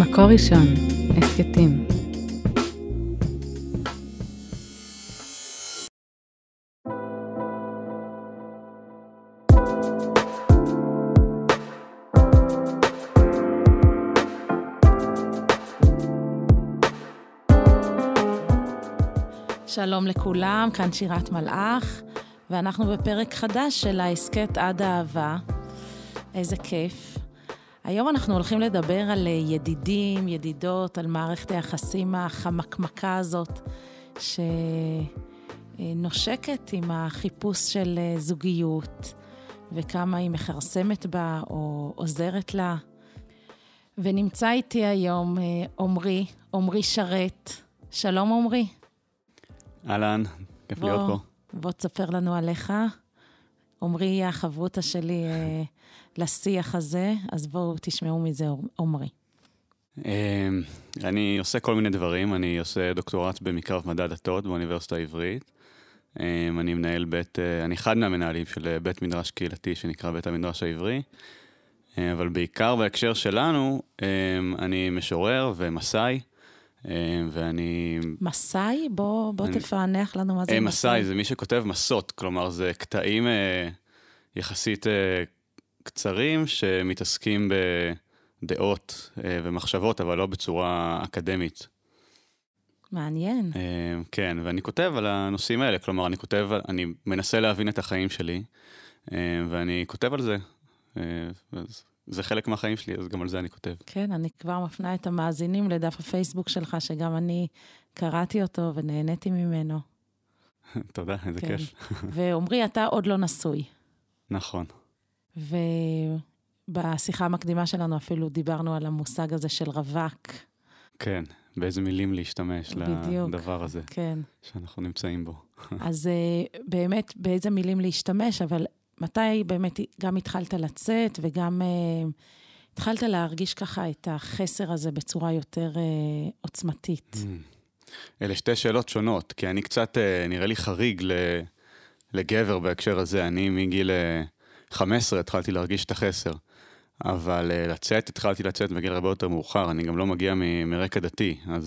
מקור ראשון, הסכתים. שלום לכולם, כאן שירת מלאך, ואנחנו בפרק חדש של ההסכת עד האהבה. איזה כיף. היום אנחנו הולכים לדבר על ידידים, ידידות, על מערכת היחסים החמקמקה הזאת, שנושקת עם החיפוש של זוגיות, וכמה היא מחרסמת בה או עוזרת לה. ונמצא איתי היום עומרי, עמרי שרת. שלום עומרי. אהלן, כיף להיות פה. בוא תספר לנו עליך. עמרי היא החברותה שלי לשיח הזה, אז בואו תשמעו מזה עמרי. אני עושה כל מיני דברים, אני עושה דוקטורט במקרב מדע דתות באוניברסיטה העברית. אני אחד מהמנהלים של בית מדרש קהילתי שנקרא בית המדרש העברי, אבל בעיקר בהקשר שלנו, אני משורר ומסאי, ואני... מסאי? בוא תפענח לנו מה זה מסאי. מסאי זה מי שכותב מסות, כלומר זה קטעים יחסית קצרים שמתעסקים בדעות ומחשבות, אבל לא בצורה אקדמית. מעניין. כן, ואני כותב על הנושאים האלה, כלומר אני מנסה להבין את החיים שלי, ואני כותב על זה, אז... זה חלק מהחיים שלי, אז גם על זה אני כותב. כן, אני כבר מפנה את המאזינים לדף הפייסבוק שלך, שגם אני קראתי אותו ונהניתי ממנו. תודה, איזה כיף. ועמרי, אתה עוד לא נשוי. נכון. ובשיחה המקדימה שלנו אפילו דיברנו על המושג הזה של רווק. כן, באיזה מילים להשתמש לדבר הזה. כן. שאנחנו נמצאים בו. אז באמת, באיזה מילים להשתמש, אבל... מתי באמת גם התחלת לצאת וגם התחלת להרגיש ככה את החסר הזה בצורה יותר עוצמתית? אלה שתי שאלות שונות, כי אני קצת נראה לי חריג לגבר בהקשר הזה. אני מגיל 15 התחלתי להרגיש את החסר, אבל לצאת התחלתי לצאת בגיל הרבה יותר מאוחר. אני גם לא מגיע מרקע דתי, אז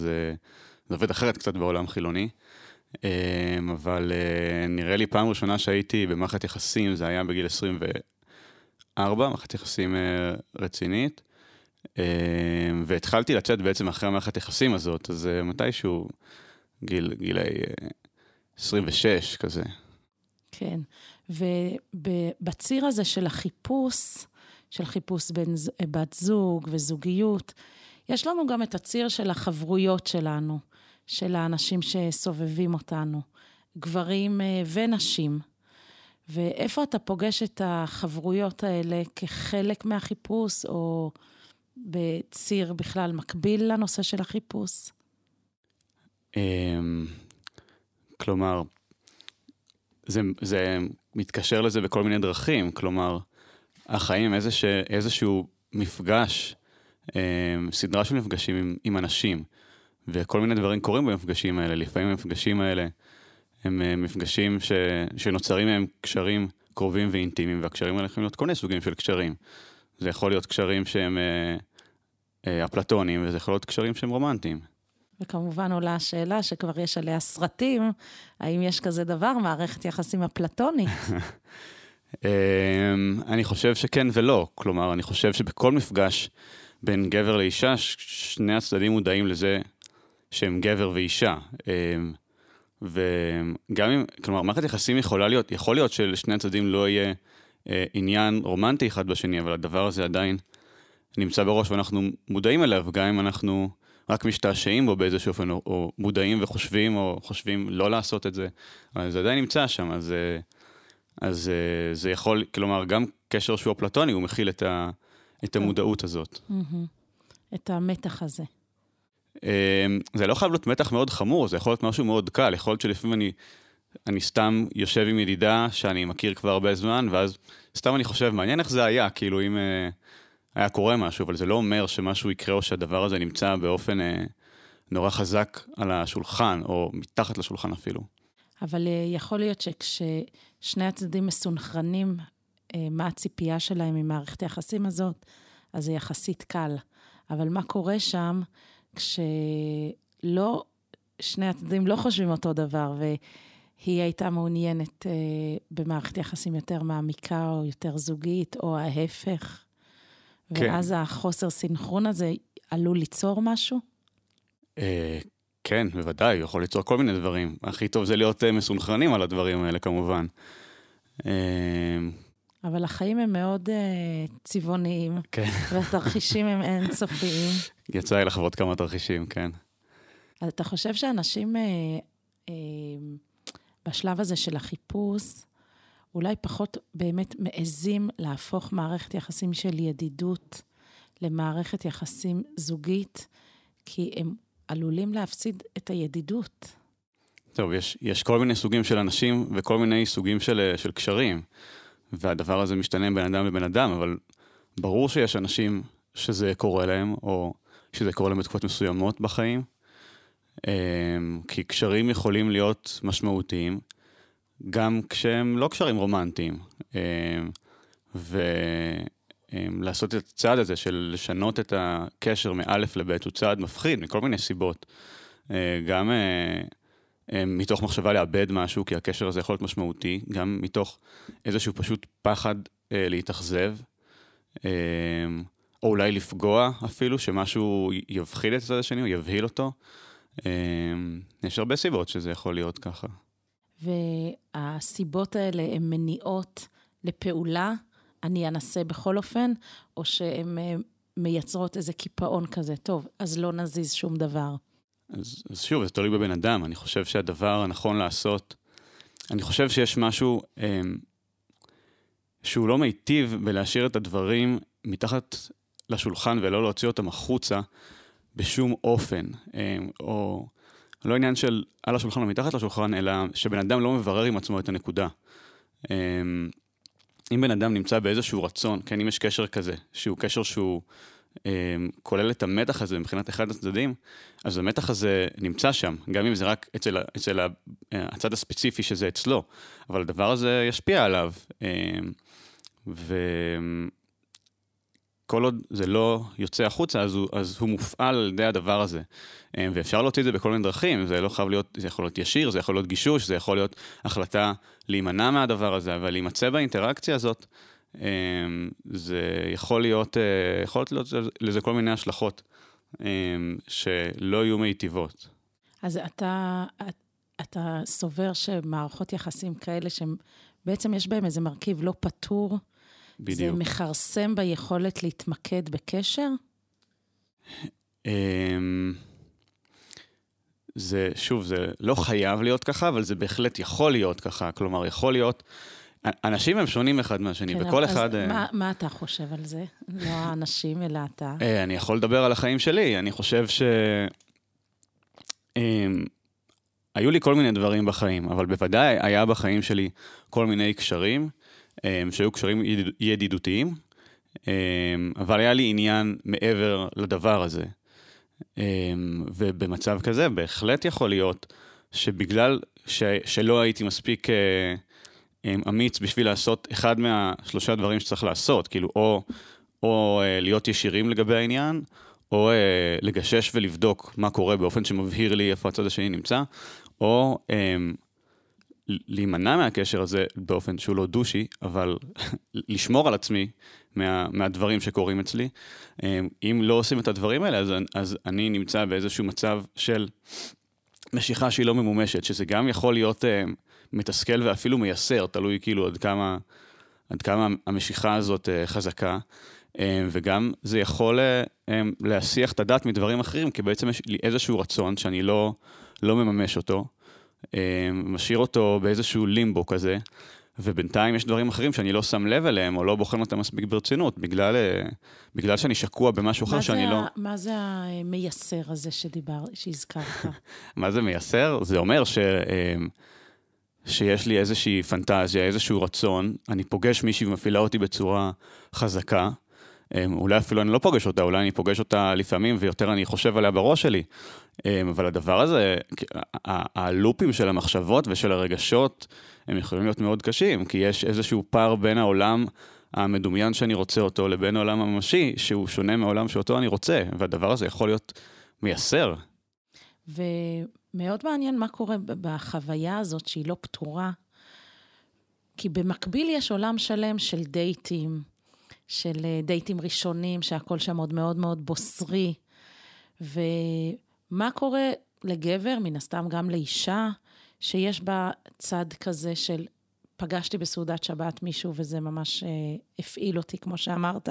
זה עובד אחרת קצת בעולם חילוני. אבל נראה לי פעם ראשונה שהייתי במערכת יחסים, זה היה בגיל 24, מערכת יחסים רצינית, והתחלתי לצאת בעצם אחרי המערכת יחסים הזאת, אז מתישהו גילי 26 כזה. כן, ובציר הזה של החיפוש, של חיפוש בת זוג וזוגיות, יש לנו גם את הציר של החברויות שלנו, של האנשים שסובבים אותנו, גברים ונשים. ואיפה אתה פוגש את החברויות האלה כחלק מהחיפוש, או בציר בכלל מקביל לנושא של החיפוש? כלומר, זה מתקשר לזה בכל מיני דרכים, כלומר, החיים איזשהו מפגש, סדרה של מפגשים עם אנשים, וכל מיני דברים קורים במפגשים האלה. לפעמים המפגשים האלה הם מפגשים שנוצרים מהם קשרים קרובים ואינטימיים, והקשרים האלה יכולים להיות כל מיני סוגים של קשרים. זה יכול להיות קשרים שהם אפלטונים, וזה יכול להיות קשרים שהם רומנטיים. וכמובן עולה השאלה שכבר יש עליה סרטים, האם יש כזה דבר, מערכת יחסים אפלטונית? אני חושב שכן ולא. כלומר, אני חושב שבכל מפגש בין גבר לאישה, שני הצדדים מודעים לזה שהם גבר ואישה. וגם אם, כלומר, מערכת יחסים יכול להיות שלשני הצדדים לא יהיה עניין רומנטי אחד בשני, אבל הדבר הזה עדיין נמצא בראש, ואנחנו מודעים אליו, גם אם אנחנו רק משתעשעים בו באיזשהו אופן, או מודעים וחושבים, או חושבים לא לעשות את זה, אבל זה עדיין נמצא שם, אז זה יכול, כלומר, גם קשר שהוא אפלטוני, הוא מכיל את המודעות הזאת. את המתח הזה. זה לא חייב להיות מתח מאוד חמור, זה יכול להיות משהו מאוד קל. יכול להיות שלפעמים אני סתם יושב עם ידידה שאני מכיר כבר הרבה זמן, ואז סתם אני חושב, מעניין איך זה היה, כאילו אם היה קורה משהו, אבל זה לא אומר שמשהו יקרה או שהדבר הזה נמצא באופן נורא חזק על השולחן, או מתחת לשולחן אפילו. אבל יכול להיות שכששני הצדדים מסונכרנים, מה הציפייה שלהם ממערכת היחסים הזאת, אז זה יחסית קל. אבל מה קורה שם כשלא, שני הצדדים לא חושבים אותו דבר, והיא הייתה מעוניינת במערכת יחסים יותר מעמיקה, או יותר זוגית, או ההפך, כן. ואז החוסר סינכרון הזה עלול ליצור משהו? כן, בוודאי, יכול ליצור כל מיני דברים. הכי טוב זה להיות מסונכרנים על הדברים האלה, כמובן. אבל החיים הם מאוד צבעוניים, כן. והתרחישים הם אינסופיים. יצא לי לחוות כמה תרחישים, כן. אז אתה חושב שאנשים בשלב הזה של החיפוש, אולי פחות באמת מעזים להפוך מערכת יחסים של ידידות למערכת יחסים זוגית, כי הם עלולים להפסיד את הידידות. טוב, יש כל מיני סוגים של אנשים וכל מיני סוגים של קשרים, והדבר הזה משתנה בין אדם לבין אדם, אבל ברור שיש אנשים שזה קורה להם, או שזה קורה להם בתקופות מסוימות בחיים, כי קשרים יכולים להיות משמעותיים, גם כשהם לא קשרים רומנטיים, ולעשות את הצעד הזה של לשנות את הקשר מאלף לבית, הוא צעד מפחיד מכל מיני סיבות, גם מתוך מחשבה לאבד משהו, כי הקשר הזה יכול להיות משמעותי, גם מתוך איזשהו פשוט פחד להתאכזב, או אולי לפגוע אפילו, שמשהו יבחיל את הצד השני, או יבהיל אותו, יש הרבה סיבות שזה יכול להיות ככה. והסיבות האלה הן מניעות לפעולה, אני אנסה בכל אופן, או שהן מייצרות איזה קיפאון כזה, טוב, אז לא נזיז שום דבר. אז שוב, זה תלוי בבן אדם, אני חושב שהדבר הנכון לעשות, אני חושב שיש משהו שהוא לא מיטיב בלהשאיר את הדברים מתחת לשולחן, ולא להוציא אותם החוצה בשום אופן, או... לא עניין של על השולחן או מתחת לשולחן, אלא שבן אדם לא מברר עם עצמו את הנקודה. אם בן אדם נמצא באיזשהו רצון, כן, אם יש קשר כזה, שהוא קשר שהוא כולל את המתח הזה מבחינת אחד הצדדים, אז המתח הזה נמצא שם, גם אם זה רק אצל הצד הספציפי שזה אצלו, אבל הדבר הזה ישפיע עליו. כל עוד זה לא יוצא החוצה, אז הוא מופעל על ידי הדבר הזה. ואפשר להוציא את זה בכל מיני דרכים, זה לא חייב להיות, זה יכול להיות ישיר, זה יכול להיות גישוש, זה יכול להיות החלטה להימנע מהדבר הזה, אבל להימצא באינטראקציה הזאת, זה יכול להיות לזה כל מיני השלכות, שלא יהיו מיטיבות. אז אתה סובר שמערכות יחסים כאלה, שבעצם יש בהם איזה מרכיב לא פתור, בדיוק. זה מחרסם ביכולת להתמקד בקשר? זה לא חייב להיות ככה, אבל זה בהחלט יכול להיות ככה. כלומר, יכול להיות... אנשים הם שונים אחד מהשני, כן, וכל אחד... מה אתה חושב על זה? לא האנשים, אלא אתה. אני יכול לדבר על החיים שלי. אני חושב ש... היו לי כל מיני דברים בחיים, אבל בוודאי היה בחיים שלי כל מיני קשרים, שהיו קשרים ידידותיים, אבל היה לי עניין מעבר לדבר הזה. ובמצב כזה בהחלט יכול להיות שבגלל שלא הייתי מספיק אמיץ בשביל לעשות אחד מהשלושה הדברים שצריך לעשות, כאילו או להיות ישירים לגבי העניין, או לגשש ולבדוק מה קורה באופן שמבהיר לי איפה הצד השני נמצא, או... להימנע מהקשר הזה באופן שהוא לא דושי, אבל לשמור על עצמי מהדברים שקורים אצלי. אם לא עושים את הדברים האלה, אז אני נמצא באיזשהו מצב של משיכה שהיא לא ממומשת, שזה גם יכול להיות מתסכל ואפילו מייסר, תלוי כאילו עד כמה המשיכה הזאת חזקה, וגם זה יכול להסיח את הדעת מדברים אחרים, כי בעצם יש לי איזשהו רצון שאני לא מממש אותו, משאיר אותו באיזשהו לימבו כזה, ובינתיים יש דברים אחרים שאני לא שם לב אליהם, או לא בוחן אותם מספיק ברצינות, בגלל שאני שקוע במשהו אחר שאני לא... מה זה המייסר הזה שהזכרת? מה זה מייסר? זה אומר שיש לי איזושהי פנטזיה, איזשהו רצון, אני פוגש מישהי ומפעילה אותי בצורה חזקה, אולי אפילו אני לא פוגש אותה, אולי אני פוגש אותה לפעמים, ויותר אני חושב עליה בראש שלי. אבל הדבר הזה, הלופים של המחשבות ושל הרגשות, הם יכולים להיות מאוד קשים, כי יש איזשהו פער בין העולם המדומיין שאני רוצה אותו לבין העולם הממשי, שהוא שונה מהעולם שאותו אני רוצה, והדבר הזה יכול להיות מייסר. ומאוד מעניין מה קורה בחוויה הזאת שהיא לא פתורה, כי במקביל יש עולם שלם של דייטים, של דייטים ראשונים, שהכל שם עוד מאוד מאוד בוסרי, ומה קורה לגבר, מן הסתם גם לאישה, שיש בה צד כזה של פגשתי בסעודת שבת מישהו, וזה ממש הפעיל אותי, כמו שאמרת,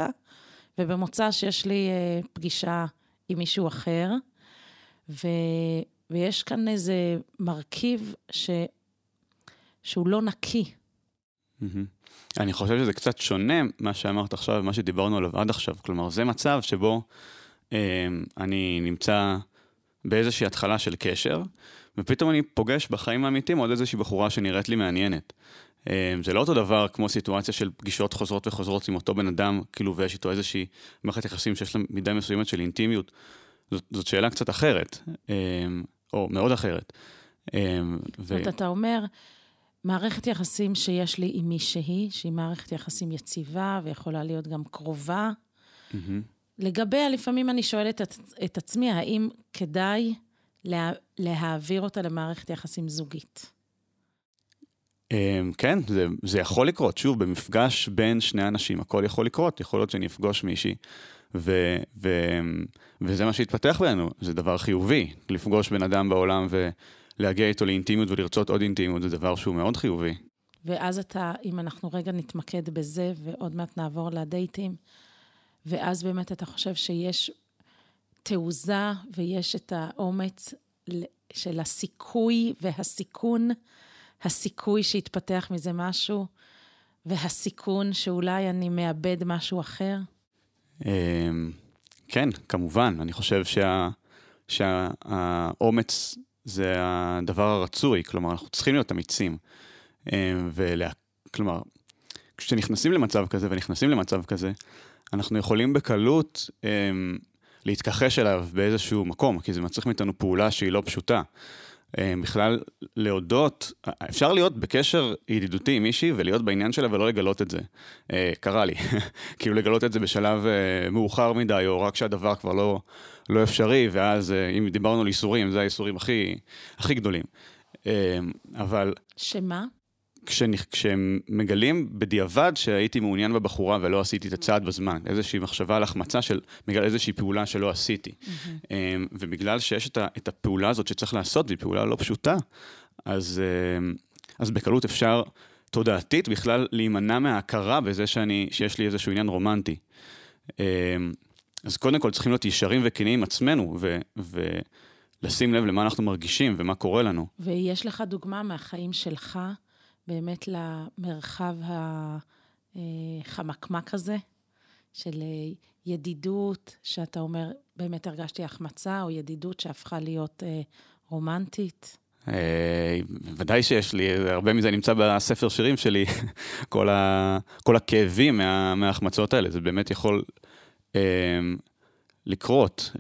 ובמוצא שיש לי פגישה עם מישהו אחר, ויש כאן איזה מרכיב שהוא לא נקי. אני חושב שזה קצת שונה מה שאמרת עכשיו, מה שדיברנו עליו עד עכשיו. כלומר, זה מצב שבו אני נמצא באיזושהי התחלה של קשר, ופתאום אני פוגש בחיים האמיתיים עוד איזושהי בחורה שנראית לי מעניינת. זה לא אותו דבר כמו סיטואציה של פגישות חוזרות וחוזרות עם אותו בן אדם, כאילו, ויש איתו איזושהי מערכת יחסים שיש לה מידה מסוימת של אינטימיות. זאת שאלה קצת אחרת, או מאוד אחרת. אתה אומר, מערכת יחסים שיש לי עם מישהי, שהיא מערכת יחסים יציבה, ויכולה להיות גם קרובה. לגביה, לפעמים אני שואלת את עצמי, האם כדאי להעביר אותה למערכת יחסים זוגית? כן, זה יכול לקרות. שוב, במפגש בין שני אנשים, הכל יכול לקרות. יכול להיות שאני אפגוש מישהי, וזה מה שהתפתח בינינו. זה דבר חיובי. לפגוש בן אדם בעולם ולהגיע איתו לאינטימיות ולרצות עוד אינטימיות, זה דבר שהוא מאוד חיובי. ואז אם אנחנו רגע נתמקד בזה, ועוד מעט נעבור לדייטים, ואז באמת אתה חושב שיש תעוזה ויש את האומץ של הסיכוי והסיכון, הסיכוי שהתפתח מזה משהו, והסיכון שאולי אני מאבד משהו אחר? כן, כמובן. אני חושב שהאומץ זה הדבר הרצוי, כלומר, אנחנו צריכים להיות אמיצים. כלומר, כשנכנסים למצב כזה ונכנסים למצב כזה, אנחנו יכולים בקלות להתכחש אליו באיזשהו מקום, כי זה מצריך מאיתנו פעולה שהיא לא פשוטה. בכלל, להודות, אפשר להיות בקשר ידידותי עם מישהי, ולהיות בעניין שלה ולא לגלות את זה. קרה לי. כאילו לגלות את זה בשלב מאוחר מדי, או רק שהדבר כבר לא אפשרי, ואז אם דיברנו על איסורים, זה האיסורים הכי גדולים. אבל... שמה? כשהם מגלים בדיעבד שהייתי מעוניין בבחורה ולא עשיתי את הצעד בזמן, איזושהי מחשבה על החמצה של איזושהי פעולה שלא עשיתי. ובגלל שיש את הפעולה הזאת שצריך לעשות, והיא פעולה לא פשוטה, אז בקלות אפשר תודעתית בכלל להימנע מההכרה בזה שיש לי איזשהו עניין רומנטי. אז קודם כל צריכים להיות ישרים וכנים עם עצמנו, ולשים לב למה אנחנו מרגישים ומה קורה לנו. ויש לך דוגמה מהחיים שלך, באמת למרחב החמקמק הזה, של ידידות, שאתה אומר, באמת הרגשתי החמצה, או ידידות שהפכה להיות רומנטית? ודאי שיש לי, הרבה מזה נמצא בספר שירים שלי, כל הכאבים מההחמצות האלה, זה באמת יכול לקרות,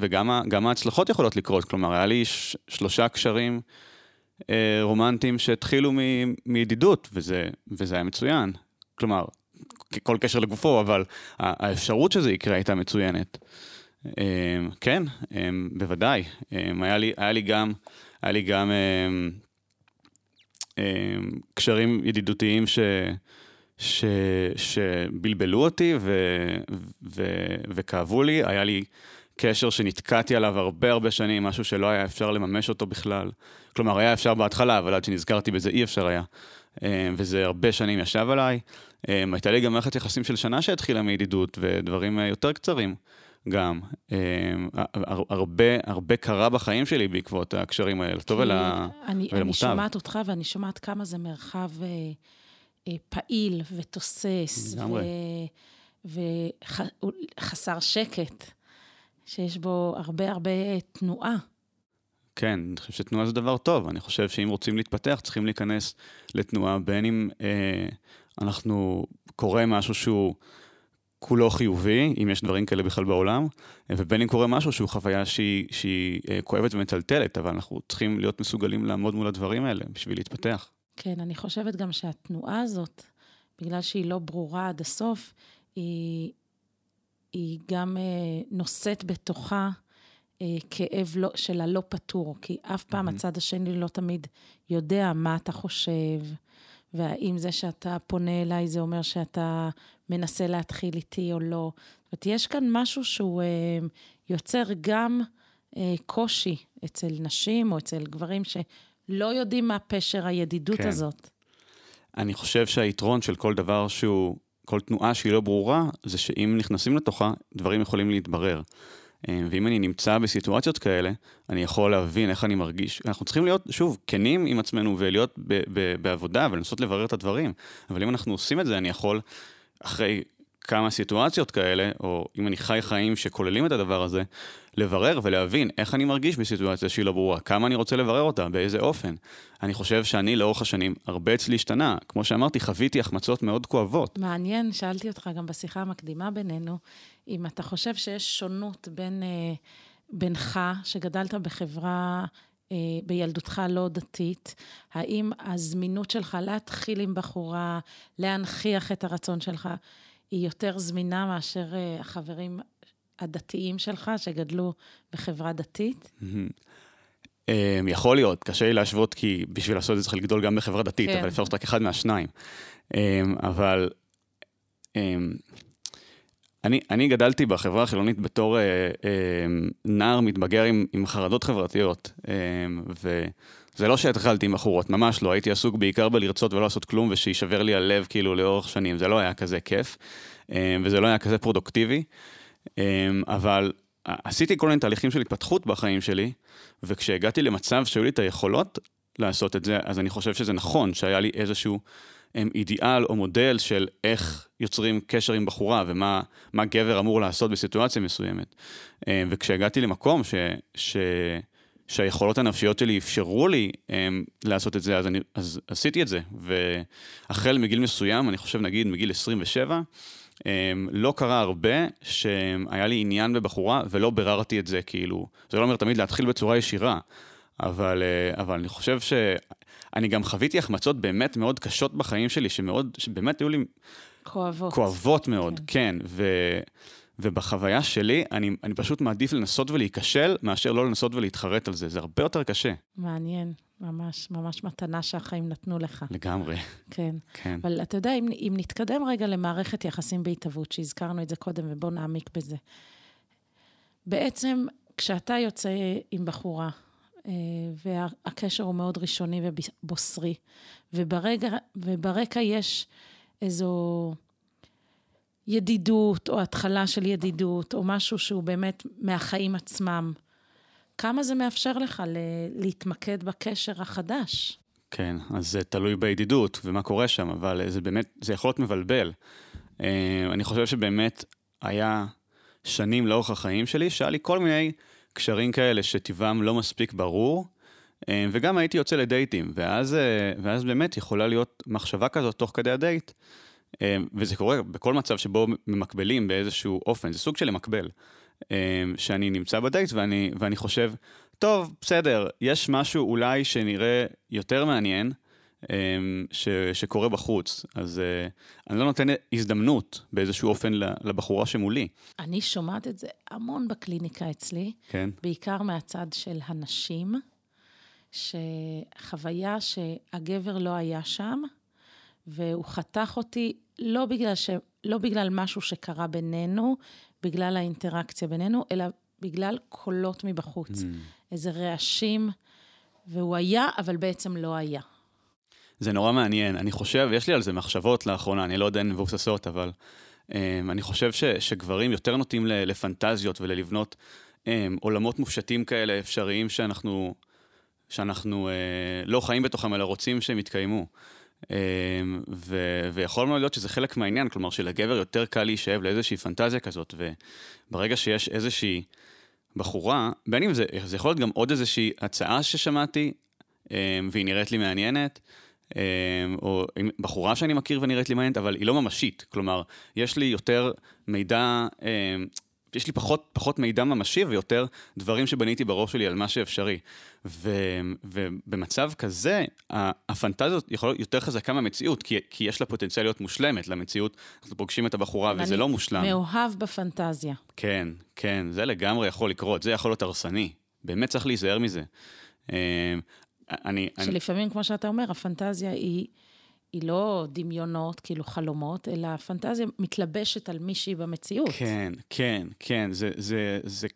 וגם ההצלחות יכולות לקרות, כלומר, היה לי 3 קשרים, רומנטיים שהתחילו מידידות, וזה היה מצוין. כלומר, כל קשר לגופו, אבל האפשרות שזה יקרה הייתה מצוינת. כן, בוודאי. היה לי גם קשרים ידידותיים שבלבלו אותי וכאבו לי. היה לי קשר שנתקעתי עליו הרבה שנים, משהו שלא היה אפשר לממש אותו בכלל. כלומר, היה אפשר בהתחלה, אבל עד שנזכרתי בזה אי אפשר היה. וזה הרבה שנים ישב עליי. הייתה לי גם מערכת יחסים של שנה שהתחילה מידידות, ודברים יותר קצרים גם. הרבה קרה בחיים שלי בעקבות הקשרים האלה, לטוב ולמוטב. אני שומעת אותך, ואני שומעת כמה זה מרחב פעיל ותוסס, וחסר שקט. שיש בו הרבה תנועה. כן, אני חושב שתנועה זה דבר טוב. אני חושב שאם רוצים להתפתח, צריכים להיכנס לתנועה, בין אם אנחנו קורא משהו שהוא כולו חיובי, אם יש דברים כאלה בכלל בעולם, ובין אם קורא משהו שהוא חוויה שהיא כואבת ומטלטלת, אבל אנחנו צריכים להיות מסוגלים לעמוד מול הדברים האלה, בשביל להתפתח. כן, אני חושבת גם שהתנועה הזאת, בגלל שהיא לא ברורה עד הסוף, היא גם נושאת בתוכה כאב של הלא פתור, כי אף פעם הצד השני לא תמיד יודע מה אתה חושב, והאם זה שאתה פונה אליי, זה אומר שאתה מנסה להתחיל איתי או לא. זאת אומרת, יש כאן משהו שהוא יוצר גם קושי אצל נשים או אצל גברים שלא יודעים מה פשר הידידות הזאת. אני חושב שהיתרון של כל דבר שהוא, כל תנועה שהיא לא ברורה, זה שאם נכנסים לתוכה, דברים יכולים להתברר. ואם אני נמצא בסיטואציות כאלה, אני יכול להבין איך אני מרגיש. אנחנו צריכים להיות, שוב, כנים עם עצמנו ולהיות בעבודה ולנסות לברר את הדברים. אבל אם אנחנו עושים את זה, אני יכול, אחרי כמה סיטואציות כאלה, או אם אני חי חיים שכוללים את הדבר הזה, לברר ולהבין איך אני מרגיש בסיטואציה שהיא לא ברורה, כמה אני רוצה לברר אותה, באיזה אופן. אני חושב שאני לאורך השנים, הרבה אצלי השתנה. כמו שאמרתי, חוויתי החמצות מאוד כואבות. מעניין, שאלתי אותך גם בשיחה המקדימה בינינו, אם אתה חושב שיש שונות בינך, שגדלת בחברה, בילדותך לא דתית, האם הזמינות שלך להתחיל עם בחורה, להנחיח את הרצון שלך, היא יותר זמינה מאשר החברים הדתיים שלך, שגדלו בחברה דתית? יכול להיות, קשה להשוות, כי בשביל לעשות את זה צריך לגדול גם בחברה דתית, אבל אפשר לעשות רק אחד מהשניים. אבל אני גדלתי בחברה החילונית בתור נער מתבגר עם חרדות חברתיות, וזה לא שהתחלתי עם בחורות, ממש לא, הייתי עסוק בעיקר בלרצות ולא לעשות כלום, ושישבר לי הלב כאילו לאורך שנים, זה לא היה כזה כיף, וזה לא היה כזה פרודוקטיבי, אבל עשיתי כל מיני תהליכים של התפתחות בחיים שלי, וכשהגעתי למצב שהיו לי את היכולות לעשות את זה, אז אני חושב שזה נכון, שהיה לי איזשהו אידיאל או מודל של איך יוצרים קשר עם בחורה, ומה גבר אמור לעשות בסיטואציה מסוימת. וכשהגעתי למקום שהיכולות הנפשיות שלי אפשרו לי לעשות את זה, אז עשיתי את זה. והחל מגיל מסוים, אני חושב נגיד מגיל 27, לא קרה הרבה שהיה לי עניין בבחורה, ולא בררתי את זה, כאילו, זה לא אומר תמיד להתחיל בצורה ישירה, אבל אני חושב שאני גם חוויתי החמצות באמת מאוד קשות בחיים שלי, שבאמת היו לי כואבות מאוד, כן, ובחוויה שלי אני פשוט מעדיף לנסות ולהיכשל, מאשר לא לנסות ולהתחרט על זה, זה הרבה יותר קשה. מעניין, ממש, ממש מתנה שהחיים נתנו לך. לגמרי. כן. אבל אתה יודע, אם נתקדם רגע למערכת יחסים בהתהוות, שהזכרנו את זה קודם, ובוא נעמיק בזה. בעצם, כשאתה יוצא עם בחורה, והקשר הוא מאוד ראשוני ובוסרי, וברקע יש איזו ידידות, או התחלה של ידידות, או משהו שהוא באמת מהחיים עצמם, כמה זה מאפשר לך להתמקד בקשר החדש? כן, אז זה תלוי בידידות ומה קורה שם, אבל זה באמת, זה יכול להיות מבלבל. אני חושב שבאמת היה שנים לאורך החיים שלי, שהיה לי כל מיני קשרים כאלה שטבעם לא מספיק ברור, וגם הייתי יוצא לדייטים, ואז באמת יכולה להיות מחשבה כזאת תוך כדי הדייט, וזה קורה בכל מצב שבו ממקבלים באיזשהו אופן, זה סוג של למקבל, שאני נמצא בדייט ואני חושב, טוב, בסדר, יש משהו אולי שנראה יותר מעניין, שקורה בחוץ, אז אני לא נותן הזדמנות באיזשהו אופן לבחורה שמולי. אני שומעת את זה המון בקליניקה אצלי, בעיקר מהצד של הנשים, שחוויה שהגבר לא היה שם, והוא חתך אותי לא בגלל משהו שקרה בינינו, בגלל האינטראקציה בינינו, אלא בגלל קולות מבחוץ, איזה רעשים, והוא היה, אבל בעצם לא היה. זה נורא מעניין, אני חושב, יש לי על זה מחשבות לאחרונה, אני לא יודע אם מבוססות, אבל אני חושב שגברים יותר נוטים לפנטזיות וללבנות עולמות מופשטים כאלה אפשריים שאנחנו לא חיים בתוכם, אלא רוצים שהם יתקיימו. ויכול מאוד להיות שזה חלק מהעניין, כלומר שלגבר יותר קל להישאב לאיזושהי פנטזיה כזאת, וברגע שיש איזושהי בחורה, בין אם זה יכול להיות גם עוד איזושהי הצעה ששמעתי, והיא נראית לי מעניינת, או בחורה שאני מכיר ונראית לי מעניינת, אבל היא לא ממשית, כלומר, יש לי יותר מידע יש לי פחות מידע ממשי ויותר דברים שבניתי בראש שלי על מה שאפשרי. ובמצב כזה, הפנטזיה יכולה להיות יותר חזקה מהמציאות, כי יש לה פוטנציאל להיות מושלמת. למציאות, אנחנו פוגשים את הבחורה וזה לא מושלם. אני מאוהב בפנטזיה. כן, כן, זה לגמרי יכול לקרות, זה יכול להיות הרסני. באמת צריך להיזהר מזה. שלפעמים, כמו שאתה אומר, הפנטזיה היא לא דמיונות, כאילו חלומות, אלא הפנטזיה מתלבשת על מישהי במציאות. כן, כן, כן,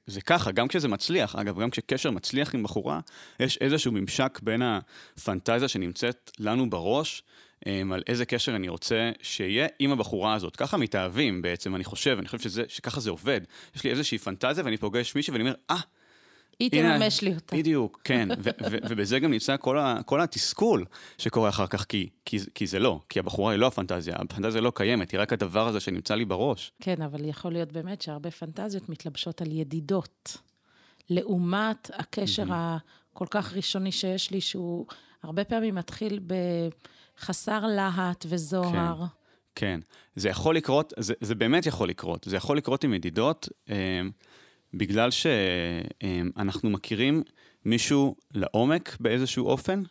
זה ככה, גם כשזה מצליח, אגב, גם כשקשר מצליח עם בחורה, יש איזשהו ממשק בין הפנטזיה שנמצאת לנו בראש, על איזה קשר אני רוצה שיהיה עם הבחורה הזאת. ככה מתאהבים בעצם, אני חושב שככה זה עובד. יש לי איזושהי פנטזיה, ואני פוגש מישהו ואני אומר, היא תרמש לי אותה. בדיוק, כן. ובזה גם נמצא כל התסכול שקורה אחר כך, כי זה לא, כי הבחורה היא לא הפנטזיה, הפנטזיה לא קיימת, היא רק הדבר הזה שנמצא לי בראש. כן, אבל יכול להיות באמת שהרבה פנטזיות מתלבשות על ידידות, לעומת הקשר הכל כך ראשוני שיש לי, שהוא הרבה פעמים מתחיל בחסר להט וזוהר. כן, זה יכול לקרות, זה באמת יכול לקרות, זה יכול לקרות עם ידידות, בגלל שאנחנו מכירים מישהו לעומק באיזשהו אופן,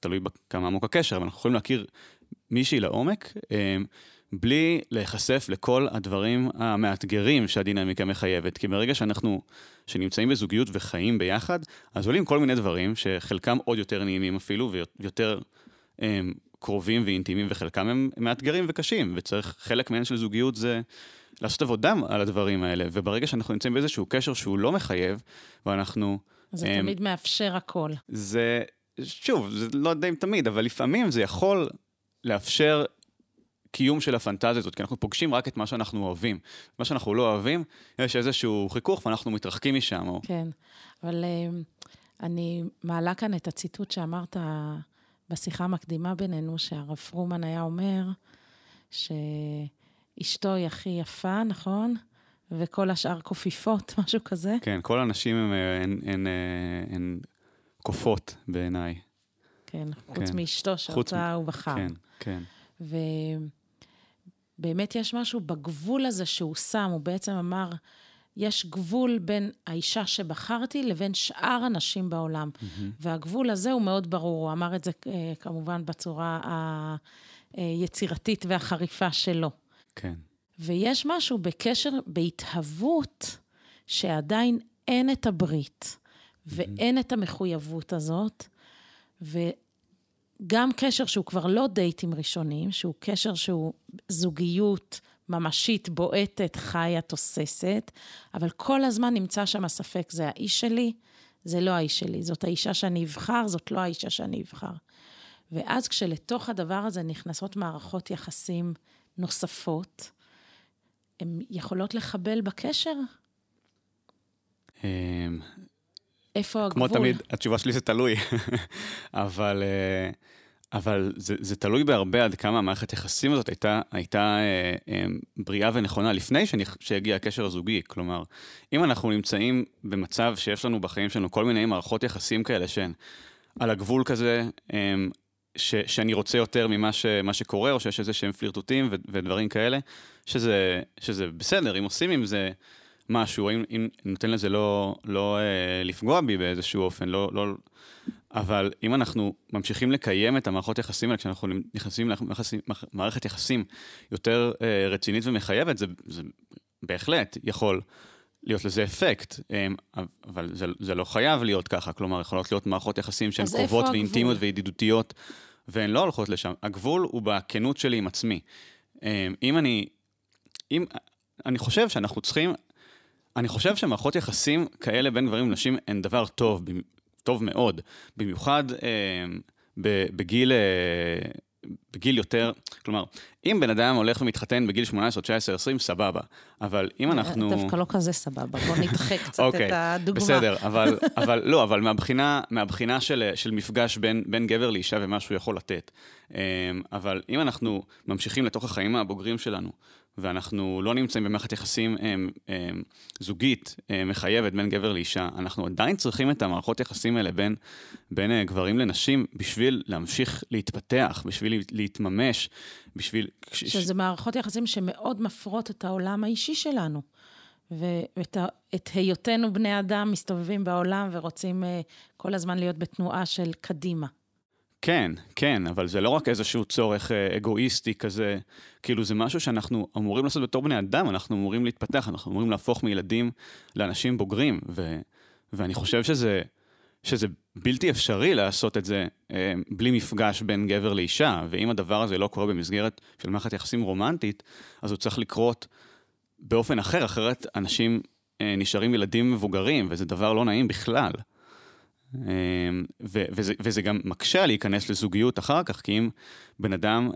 תלוי בכמה עמוק הקשר, אבל אנחנו יכולים להכיר מישהי לעומק, בלי להיחשף לכל הדברים המאתגרים שהדינמיקה מחייבת, כי ברגע שאנחנו שנמצאים בזוגיות וחיים ביחד, אז עולים כל מיני דברים שחלקם עוד יותר נעימים אפילו, ויותר קרובים ואינטימיים, וחלקם הם מאתגרים וקשים, וצריך חלק מהן של זוגיות זה לעשות עבודה על הדברים האלה, וברגע שאנחנו נמצאים באיזשהו קשר שהוא לא מחייב, ואנחנו... זה תמיד מאפשר הכל. זה, שוב, זה לא די תמיד, אבל לפעמים זה יכול לאפשר קיום של הפנטזיה הזאת, כי אנחנו פוגשים רק את מה שאנחנו אוהבים. מה שאנחנו לא אוהבים, יש איזשהו חיכוך, ואנחנו מתרחקים משם. או... כן, אבל אני מעלה כאן את הציטוט שאמרת בשיחה המקדימה בינינו, שהרב פרומן היה אומר, אשתו היא הכי יפה, נכון? וכל השאר קופיפות, משהו כזה. כן, כל הנשים הן קופות בעיניי. כן, חוץ מאשתו שאותה הוא בחר. כן, כן. ובאמת יש משהו בגבול הזה שהוא שם, הוא בעצם אמר, יש גבול בין האישה שבחרתי לבין שאר הנשים בעולם. והגבול הזה הוא מאוד ברור, הוא אמר את זה כמובן בצורה היצירתית והחריפה שלו. כן. ויש משהו בקשר, בהתהוות, שעדיין אין את הברית, ואין את המחויבות הזאת, וגם קשר שהוא כבר לא דייטים ראשונים, שהוא קשר שהוא זוגיות ממשית, בועטת, חיה, תוססת, אבל כל הזמן נמצא שם הספק, זה האיש שלי, זה לא האיש שלי, זאת האישה שאני אבחר, זאת לא האישה שאני אבחר. ואז כשלתוך הדבר הזה נכנסות מערכות יחסים נוספות, הן יכולות לחבל בקשר? איפה הגבול? כמו תמיד, התשובה שלי זה תלוי, אבל זה תלוי בהרבה עד כמה המערכת יחסים הזאת הייתה בריאה ונכונה לפני שהגיע הקשר הזוגי, כלומר, אם אנחנו נמצאים במצב שיש לנו בחיים שלנו כל מיני מערכות יחסים כאלה שהן על הגבול כזה, שאני רוצה יותר ממה שקורה, או שיש איזה שהם פלירטוטים ודברים כאלה, שזה בסדר, אם עושים עם זה משהו, אם נותן לזה לא לפגוע בי באיזשהו אופן, אבל אם אנחנו ממשיכים לקיים את המערכות יחסים האלה, כשאנחנו נכנסים למערכת יחסים יותר רצינית ומחייבת, זה בהחלט יכול להיות לזה אפקט, אבל זה לא חייב להיות ככה, כלומר, יכולות להיות מערכות יחסים שהן קרובות ואינטימיות וידידותיות, והן לא הולכות לשם. הגבול הוא בכנות שלי עם עצמי. אני חושב שאנחנו צריכים, אני חושב שמערכות יחסים כאלה בין גברים ונשים הן דבר טוב, טוב מאוד, במיוחד בגיל יותר, כלומר, אם בן אדם הולך ומתחתן בגיל 18, 19, 20, סבבה, אבל אם אנחנו... דווקא לא כזה סבבה, בוא נדחה קצת את הדוגמה. בסדר, אבל לא, אבל מהבחינה של מפגש בין גבר לאישה ומה שהוא יכול לתת, אבל אם אנחנו ממשיכים לתוך החיים הבוגרים שלנו, ואנחנו לא נמצאים במערכת יחסים זוגית מחייבת בין גבר לאישה, אנחנו עדיין צריכים את המערכות יחסים האלה בין גברים לנשים, בשביל להמשיך להתפתח, בשביל להתממש, בשביל... שזה מערכות יחסים שמאוד מפרות את העולם האישי שלנו, ואת היותנו בני אדם מסתובבים בעולם ורוצים כל הזמן להיות בתנועה של קדימה. כן, כן, אבל זה לא רק איזשהו צורך אגואיסטי כזה, כאילו זה משהו שאנחנו אמורים לעשות בתור בני אדם, אנחנו אמורים להתפתח, אנחנו אמורים להפוך מילדים לאנשים בוגרים, ואני חושב שזה בלתי אפשרי לעשות את זה בלי מפגש בין גבר לאישה, ואם הדבר הזה לא קורה במסגרת של מערכת יחסים רומנטית, אז הוא צריך לקרות באופן אחר, אחרת אנשים נשארים ילדים מבוגרים, וזה דבר לא נעים בכלל. וזה גם מקשה להיכנס לזוגיות אחר כך, כי אם בן אדם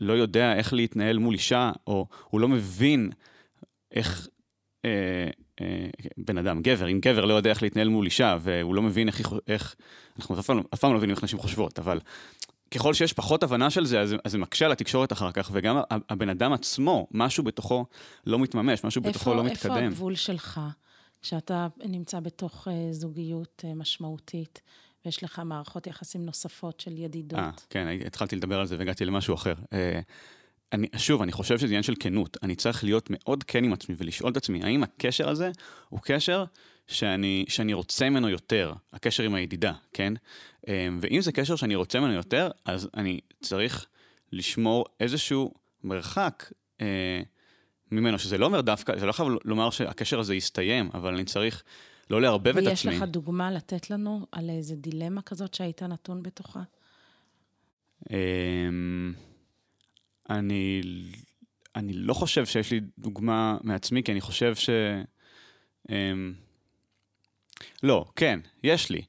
לא יודע איך להתנהל מול אישה, או הוא לא מבין איך... בן אדם, גבר, אם גבר לא יודע איך להתנהל מול אישה, והוא לא מבין איך אנחנו אף פעם לא מבינים איך נשים חושבות, אבל ככל שיש פחות הבנה של זה, אז זה מקשה לתקשורת אחר כך, וגם הבן אדם עצמו, משהו בתוכו לא מתממש, משהו בתוכו לא מתקדם. איפה הגבול שלך, כשאתה נמצא בתוך זוגיות משמעותית, ויש לך מערכות יחסים נוספות של ידידות? כן, התחלתי לדבר על זה והגעתי למשהו אחר. אני חושב שזה עניין של כנות. אני צריך להיות מאוד כן עם עצמי ולשאול את עצמי, האם הקשר הזה הוא קשר שאני רוצה ממנו יותר, הקשר עם הידידה, כן? ואם זה קשר שאני רוצה ממנו יותר, אז אני צריך לשמור איזשהו מרחק ממנו, שזה לא אומר דווקא, זה לא חייב לומר שהקשר הזה יסתיים, אבל אני צריך לא לערבב את עצמי. ויש לך דוגמה לתת לנו על איזה דילמה כזאת שהייתה נתון בתוכה? אני לא חושב שיש לי דוגמה מעצמי, כי אני חושב ש... לא, כן, יש לי.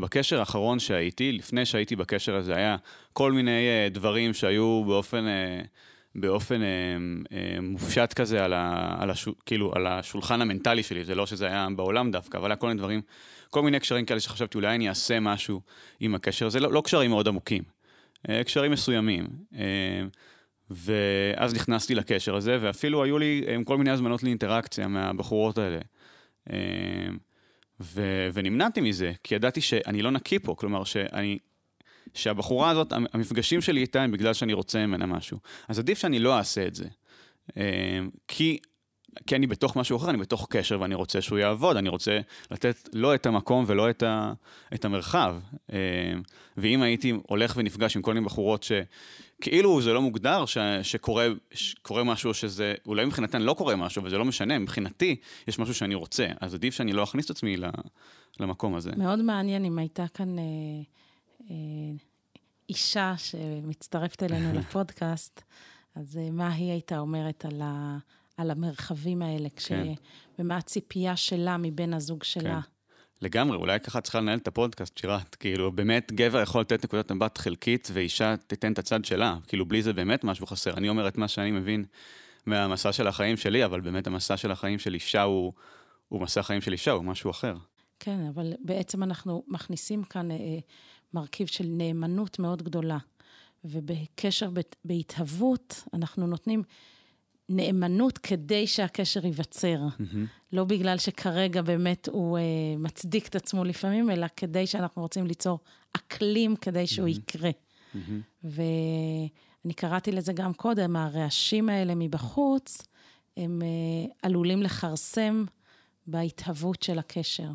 בקשר האחרון שהייתי, לפני שהייתי בקשר הזה, היה כל מיני דברים שהיו באופן מופשט כזה, כאילו על השולחן המנטלי שלי, זה לא שזה היה בעולם דווקא, אבל היה כל מיני דברים, כל מיני קשרים כאלה שחשבתי, אולי אני אעשה משהו עם הקשר הזה, לא קשרים מאוד עמוקים. קשרים מסוימים, ואז נכנסתי לקשר הזה, ואפילו היו לי כל מיני הזמנות לאינטראקציה מהבחורות האלה, ונמנעתי מזה, כי ידעתי שאני לא נקי פה, כלומר שהבחורה הזאת, המפגשים שלי איתה הם בגלל שאני רוצה ממנה משהו, אז עדיף שאני לא אעשה את זה, כי אני בתוך משהו אחר, אני בתוך קשר, ואני רוצה שהוא יעבוד, אני רוצה לתת לא את המקום ולא את המרחב. ואם הייתי הולך ונפגש עם כל מיני בחורות שכאילו זה לא מוגדר שקורה משהו שזה, אולי מבחינתן לא קורה משהו, וזה לא משנה, מבחינתי יש משהו שאני רוצה, אז עדיף שאני לא אכניס את עצמי למקום הזה. מאוד מעניין אם הייתה כאן אישה שמצטרפת אלינו לפודקאסט, אז מה היא הייתה אומרת על המרחבים האלה, ומה הציפייה שלה מבין הזוג שלה. לגמרי, אולי ככה צריכה לנהל את הפודקאסט, שירת, כאילו באמת גבר יכול לתת נקודת מבט חלקית, ואישה תיתן את הצד שלה, כאילו בלי זה באמת משהו חסר. אני אומר את מה שאני מבין מהמסע של החיים שלי, אבל באמת המסע של החיים של אישה הוא מסע החיים של אישה, הוא משהו אחר. כן, אבל בעצם אנחנו מכניסים כאן מרכיב של נאמנות מאוד גדולה, ובקשר בהתהוות אנחנו נותנים נאמנות כדי שהקשר ייווצר. לא בגלל שכרגע באמת הוא מצדיק את עצמו לפעמים, אלא כדי שאנחנו רוצים ליצור אקלים כדי שהוא יקרה. ואני קראתי לזה גם קודם, הרעשים האלה מבחוץ, הם עלולים לחרסם בהתהוות של הקשר.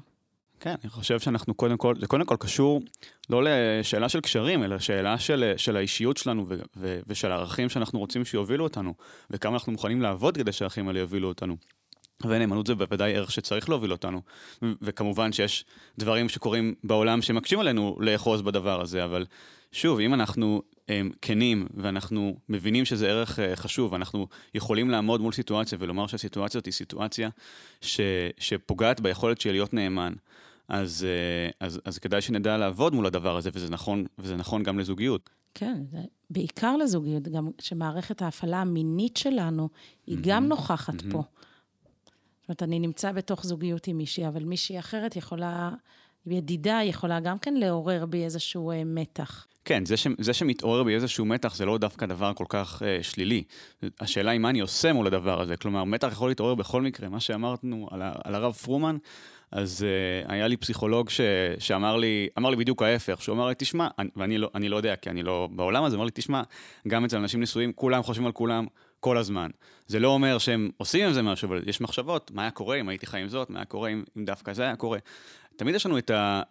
כן, אני חושב שאנחנו קודם כל קשור לא לשאלה של קשרים, אלא שאלה של האישיות שלנו ושל הערכים שאנחנו רוצים שיובילו אותנו, וכמה אנחנו מוכנים לעבוד כדי שהערכים האלה יובילו אותנו. ונאמנות זה בוודאי ערך שצריך להוביל אותנו, וכמובן שיש דברים שקורים בעולם שמקשים עלינו לאחוז בדבר הזה, אבל שוב, אם אנחנו כנים ואנחנו מבינים שזה ערך חשוב, אנחנו יכולים לעמוד מול סיטואציה ולומר שהסיטואציה הזאת היא סיטואציה שפוגעת ביכולת של להיות נאמן, אז כדאי שנדע לעבוד מול הדבר הזה, וזה נכון גם לזוגיות. כן, בעיקר לזוגיות, גם שמערכת ההפעלה המינית שלנו היא גם נוכחת פה. זאת אומרת, אני נמצא בתוך זוגיות עם מישהי, אבל מישהי אחרת יכולה, ידידה יכולה גם כן לעורר בי איזשהו מתח. כן, זה שמתעורר בי איזשהו מתח, זה לא דווקא דבר כל כך שלילי. השאלה היא מה אני עושה מול הדבר הזה. כלומר, מתח יכול להתעורר בכל מקרה. מה שאמרנו על הרב פרומן, אז היה לי פסיכולוג שאמר לי בדיוק ההפך, שהוא אמר לי, תשמע, ואני לא יודע, כי אני לא בעולם הזה, אמר לי, תשמע, גם אצל אנשים נשואים, כולם חושבים על כולם, כל הזמן. זה לא אומר שהם עושים עם זה משהו, אבל יש מחשבות, מה היה קורה אם הייתי חיים זאת, מה היה קורה אם דווקא זה היה קורה. תמיד יש לנו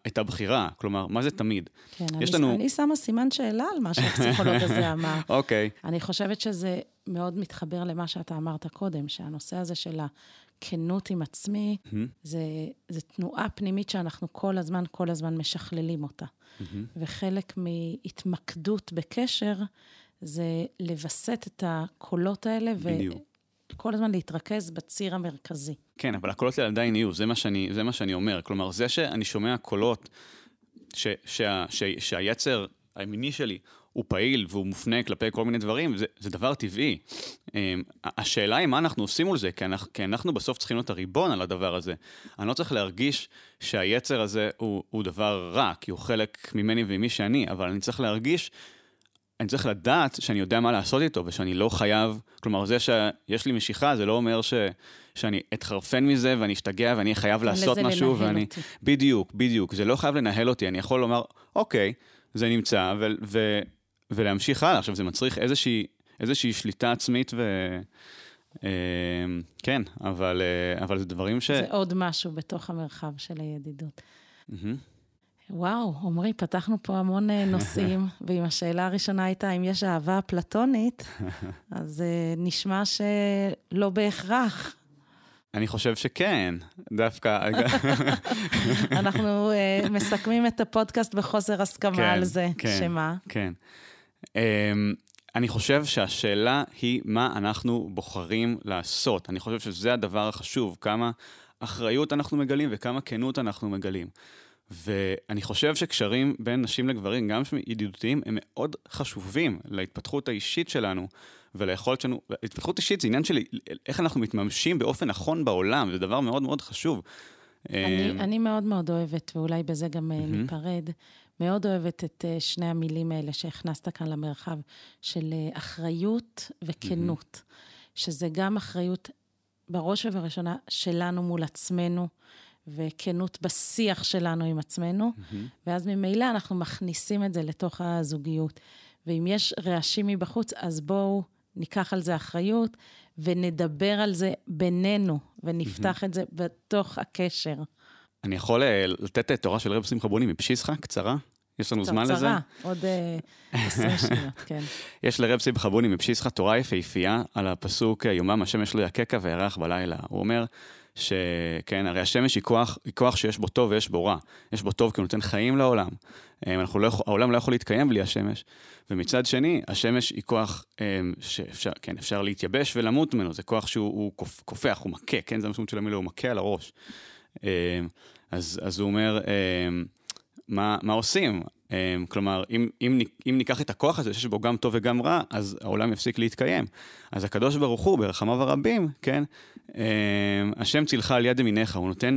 את הבחירה, כלומר, מה זה תמיד? כן, אני שמה סימן שאלה על מה שהפסיכולוג הזה אמר. אוקיי. אני חושבת שזה מאוד מתחבר למה שאתה אמרת קודם, שהנושא הזה של הכנות עם עצמי, זה תנועה פנימית שאנחנו כל הזמן משכללים אותה. וחלק מהתמקדות בקשר, זה לבסט את הקולות האלה כל הזמן להתרכז בציר המרכזי. כן, אבל הקולות האלה עדיין יהיו, זה מה שאני אומר. כלומר, זה שאני שומע קולות שהיצר המיני שלי הוא פעיל והוא מופנה כלפי כל מיני דברים, זה דבר טבעי. השאלה היא מה אנחנו עושים מול זה, כי אנחנו בסוף צריכים להיות הריבון על הדבר הזה. אני לא צריך להרגיש שהיצר הזה הוא דבר רע, כי הוא חלק ממני וממי שאני, אבל אני צריך להרגיש אני צריך לדעת שאני יודע מה לעשות איתו, ושאני לא חייב, כלומר, זה שיש לי משיכה, זה לא אומר שאני אתחרפן מזה, ואני אשתגע, ואני חייב לעשות משהו, ואני... בדיוק, זה לא חייב לנהל אותי, אני יכול לומר, אוקיי, זה נמצא, ולהמשיך הלאה, עכשיו זה מצריך איזושהי שליטה עצמית, כן, אבל זה דברים ש... זה עוד משהו בתוך המרחב של הידידות. וואו, עומרי, פתחנו פה המון נושאים, ואם השאלה הראשונה הייתה, אם יש אהבה אפלטונית, אז נשמע שלא בהכרח. אני חושב שכן, דווקא. אנחנו מסכמים את הפודקאסט בחוסר הסכמה על זה, שמה? כן. אני חושב שהשאלה היא מה אנחנו בוחרים לעשות. אני חושב שזה הדבר החשוב, כמה אחריות אנחנו מגלים וכמה כנות אנחנו מגלים. ואני חושב שקשרים בין נשים לגברים, גם ידידותיים, הם מאוד חשובים להתפתחות האישית שלנו, וליכולת שלנו, התפתחות אישית זה עניין של איך אנחנו מתממשים באופן נכון בעולם, זה דבר מאוד מאוד חשוב. אני מאוד מאוד אוהבת, ואולי בזה גם ניפרד, מאוד אוהבת את שני המילים האלה שהכנסת כאן למרחב, של אחריות וכנות, שזה גם אחריות בראש ובראשונה שלנו מול עצמנו, וכנות בשיח שלנו עם עצמנו, ואז ממילא אנחנו מכניסים את זה לתוך הזוגיות. ואם יש רעשים מבחוץ, אז בואו ניקח על זה אחריות, ונדבר על זה בינינו, ונפתח את זה בתוך הקשר. אני יכול לתת תורה של רב שמחה בוני מפשיסחה, קצרה? יש לנו זמן לזה? עוד 20 שניות, כן. יש לרב שמחה בוני מפשיסחה תורה יפהפייה, על הפסוק יומם השמש לא יקקה וירח בלילה. הוא אומר, שכן, הרי השמש היא כוח שיש בו טוב ויש בו רע. יש בו טוב כי הוא נותן חיים לעולם. העולם לא יכול להתקיים בלי השמש. ומצד שני, השמש היא כוח שאפשר להתייבש ולמות ממנו. זה כוח שהוא כופח, הוא מכה, כן? זה המשמעות של המילה, הוא מכה על הראש. אז הוא אומר, מה עושים? כלומר, אם ניקח את הכוח הזה, שיש בו גם טוב וגם רע, אז העולם יפסיק להתקיים. אז הקדוש ברוך הוא, ברחמיו הרבים, כן? השם צילך על יד ימינך, הוא נותן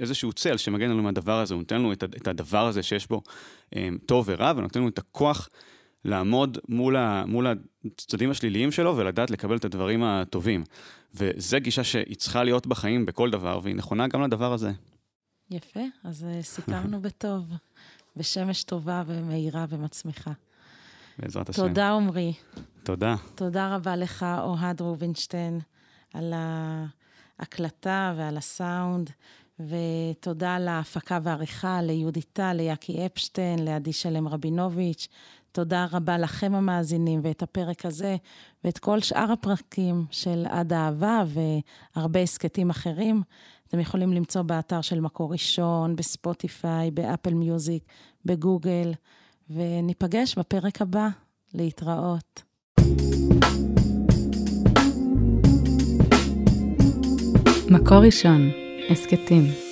איזשהו צל שמגן לנו מהדבר הזה, הוא נותן לנו את הדבר הזה שיש בו טוב ורע, ונותן לנו את הכוח לעמוד מול הצדדים השליליים שלו, ולדעת לקבל את הדברים הטובים. וזו גישה שהיא צריכה להיות בחיים בכל דבר, והיא נכונה גם לדבר הזה. יפה, אז סיכמנו בטוב. ושמש טובה ומהירה ומצמיחה. בעזרת השם. תודה, עומרי. תודה. תודה רבה לך, אוהד רובינשטיין, על ההקלטה ועל הסאונד, ותודה להפקה והעריכה, ליודיטה, לייקי אפשטיין, לעדי שלם רבינוביץ'. תודה רבה לכם המאזינים, ואת הפרק הזה, ואת כל שאר הפרקים של עד האהבה, והרבה הסקטים אחרים, אתם יכולים למצוא באתר של מקור ראשון, בספוטיפיי, באפל מיוזיק, בגוגל, וניפגש בפרק הבא. להתראות. מקור ראשון, הסקטים.